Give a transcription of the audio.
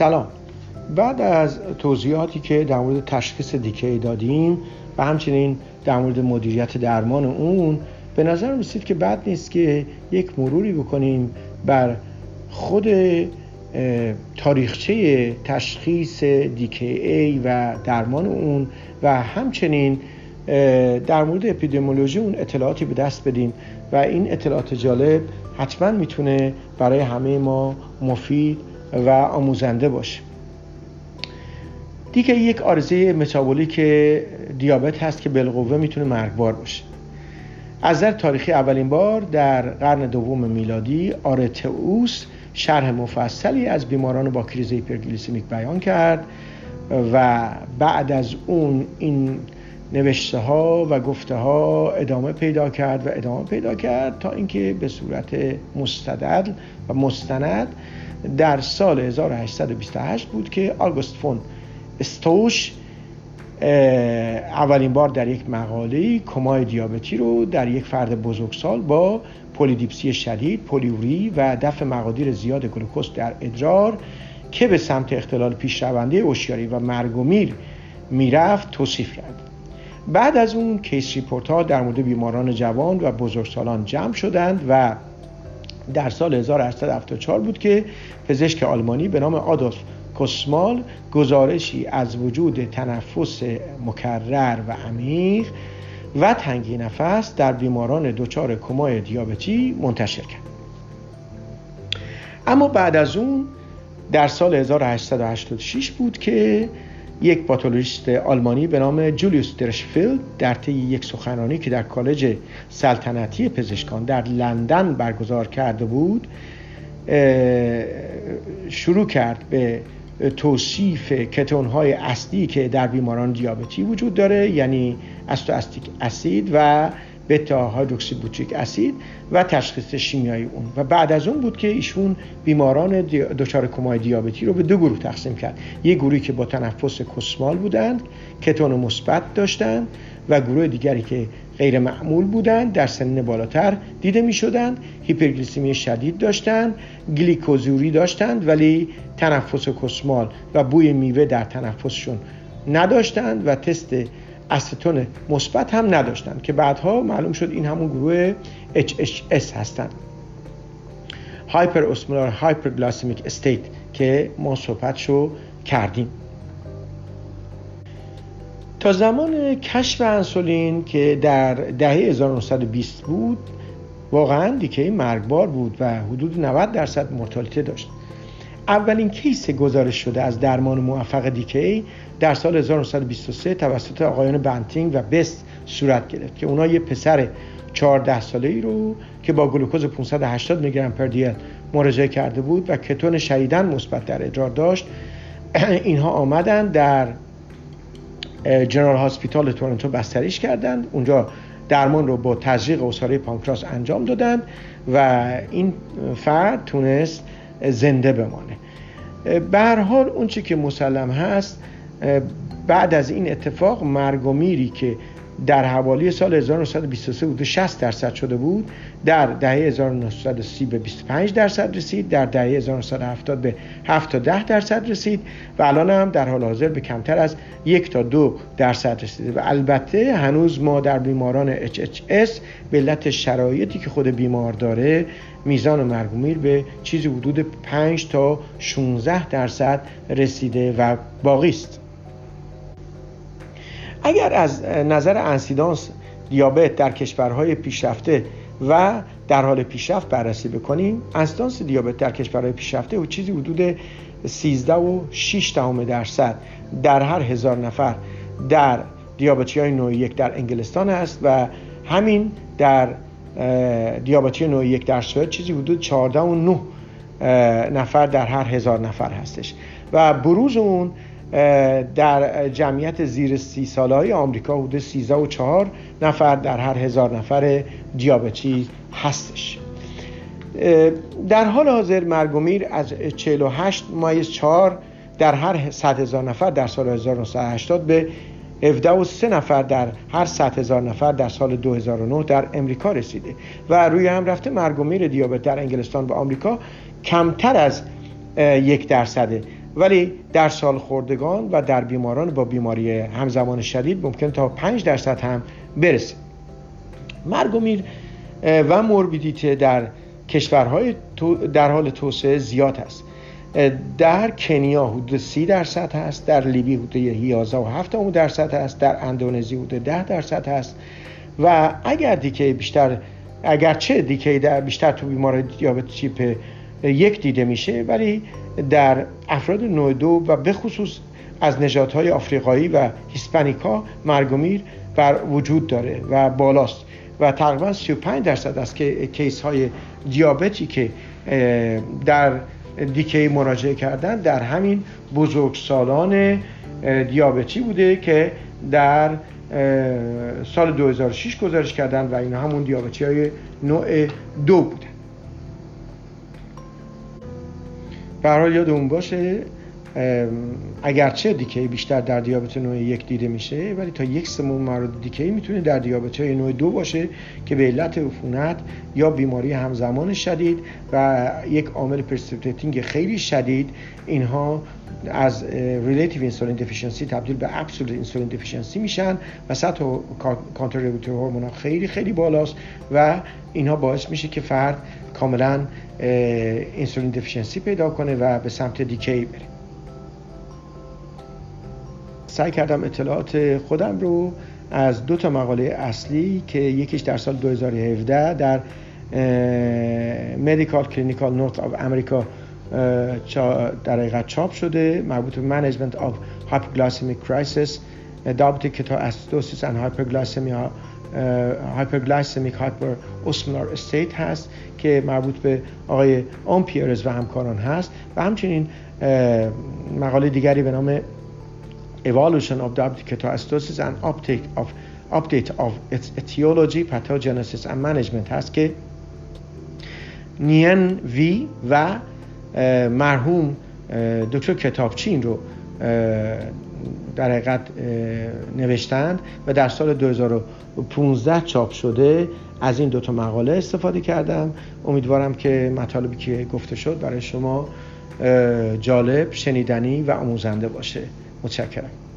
سلام. بعد از توضیحاتی که در مورد تشخیص دیکی دادیم و همچنین در مورد مدیریت درمان اون، به نظر رسید که بد نیست که یک مروری بکنیم بر خود تاریخچه تشخیص DKA و درمان اون و همچنین در مورد اپیدمیولوژی اون اطلاعاتی به دست بدیم و این اطلاعات جالب حتما میتونه برای همه ما مفید و آموزنده باشه. دیگه یک عارضه متابولیک دیابت هست که بالقوه میتونه مرگبار باشه. از نظر تاریخی اولین بار در قرن دوم میلادی آرتئوس شرح مفصلی از بیماران با کریز هایپرگلیسمیک بیان کرد و بعد از اون این نوشته ها و گفته ها ادامه پیدا کرد تا اینکه به صورت مستدل و مستند در سال 1828 بود که آگوست فون استوش اولین بار در یک مقاله کمای دیابتی رو در یک فرد بزرگسال با پولیدیپسی شدید، پولیوری و دفع مقادیر زیاد گلوکوز در ادرار که به سمت اختلال پیشرونده هوشیاری و مرگ و میر میرفت توصیف کرد. بعد از اون کیس ریپورت‌ها در مورد بیماران جوان و بزرگسالان جمع شدند و در سال 1874 بود که پزشک آلمانی به نام آدولف کوسمال گزارشی از وجود تنفس مکرر و عمیق و تنگی نفس در بیماران دچار کمای دیابتی منتشر کرد. اما بعد از اون در سال 1886 بود که یک پاتولوژیست آلمانی به نام جولیوس درشفیلد در طی یک سخنرانی که در کالج سلطنتی پزشکان در لندن برگزار کرده بود شروع کرد به توصیف کتون‌های اصلی که در بیماران دیابتی وجود داره، یعنی استوآستیک اسید و بتا هیدروکسیبوتریک اسید و تشخیص شیمیایی اون. و بعد از اون بود که ایشون بیماران دچار کمای دیابتی رو به دو گروه تقسیم کرد، یک گروهی که با تنفس کوسمال بودند، کتون مثبت داشتند و گروه دیگری که غیر معمول بودند، در سن بالاتر دیده می‌شدند، هیپرگلیسمی شدید داشتند، گلیکوزوری داشتند ولی تنفس کوسمال و بوی میوه در تنفسشون نداشتند و تست استون مثبت هم نداشتند که بعدها معلوم شد این همون گروه HHS هستند، Hyperosmolar Hyperglycemic State که ما صحبتشو کردیم. تا زمان کشف انسولین که در دهه 1920 بود واقعا دیکه‌ای مرگبار بود و حدود 90% مورتالته داشت. اولین کیس گزارش شده از درمان موفق دیکی در سال 1923 توسط آقایان بنتینگ و بست صورت گرفت که اونا یه پسر 14 ساله‌ای رو که با گلوکوز 580 میلی گرم پر دیل مراجعه کرده بود و کتون شدیداً مثبت در ادرار داشت، اینها آمدن در جنرال هاسپیتال تورنتو بستریش کردند، اونجا درمان رو با تزریق عصاره پانکراس انجام دادند و این فرد تونست زنده بمانه. به هر حال اون چی که مسلم هست بعد از این اتفاق مرگ و میری که در حوالی سال 1923 حدود 60% شده بود، در دهه 1930 به 25% رسید، در دهه 1970 به 7 تا 10% رسید و الان هم در حال حاضر به کمتر از 1 تا 2% رسیده و البته هنوز ما در بیماران HHS به علت شرایطی که خود بیمار داره میزان مرگ و میر به چیزی حدود 5 تا 16% رسیده و باقی است. اگر از نظر انسیدانس دیابت در کشورهای پیشرفته و در حال پیشرفت بررسی بکنیم، انسیدانس دیابت در کشورهای پیشرفته و چیزی حدود 13.6% در هر 1000 نفر در دیابتی‌های نوع 1 در انگلستان است و همین در دیابتی نوع 1 در سوئد چیزی حدود 14.9 نفر در هر 1000 نفر هستش و بروز اون در جمعیت زیر 30 ساله‌ای آمریکا حدود 13.4 نفر در هر 1000 نفر دیابتی هستش. در حال حاضر مرگ و میر از 48.4 در هر 100,000 نفر در سال 1980 به 17.3 نفر در هر 100,000 نفر در سال 2009 در امریکا رسیده و روی هم رفته مرگ و میر دیابت در انگلستان و آمریکا کمتر از 1% و ولی در سالخوردگان و در بیماران با بیماری همزمان شدید ممکن تا 5% هم برسه. مرگ و میر و موربیدیته در کشورهای در حال توسعه زیاد است. در کنیا حدود 30% است، در لیبی حدود 11.7% است، در اندونزی حدود 10% است و اگرچه دیکی در بیشتر تو بیماری دیابت تیپ 1 دیده میشه، ولی در افراد نوع 2 و به خصوص از نژادهای آفریقایی و هیسپانیکا مرگ و میر بر وجود داره و بالاست و تقریبا 35% از کیس های دیابتی که در دیکی مراجعه کردن در همین بزرگسالان دیابتی بوده که در سال 2006 گزارش کردن و اینا همون دیابتی های نوع 2 بودن. به هر حال یادمون باشه اگرچه دیکی بیشتر در دیابت نوع 1 دیده میشه، ولی تا 1/3 موارد دیکی میتونه در دیابت های نوع 2 باشه که به علت عفونت یا بیماری همزمان شدید و یک عامل پرسپکتینگ خیلی شدید اینها از ریلیتیو انسولین دفیشنسی تبدیل به ابسولوت انسولین دفیشنسی میشن و سطح کانتریبیوتور هورمون ها خیلی خیلی بالاست و اینها باعث میشه که فرد کاملا انسولین دفیشنسی پیدا کنه و به سمت دیکی بره. سعی کردم اطلاعات خودم رو از 2 مقاله اصلی که یکیش در سال 2017 در Medical Clinical North of America در حقیقت چاپ شده، مربوط به Management of Hyperglycemic Crisis Diabetic Ketoacidosis and Hyperglycemic Hyperosmolar State هست که مربوط به آقای اوم پیرز و همکاران هست و همچنین مقاله دیگری به نام Evolution of Diabetic Ketoacidosis and Update of its Etiology, Pathogenesis and Management هست که نین وی و مرحوم دکتر کتابچین رو در حقیقت نوشتند و در سال 2015 چاپ شده. از این 2 مقاله استفاده کردم. امیدوارم که مطالبی که گفته شد برای شما جالب، شنیدنی و آموزنده باشه. متشکرم.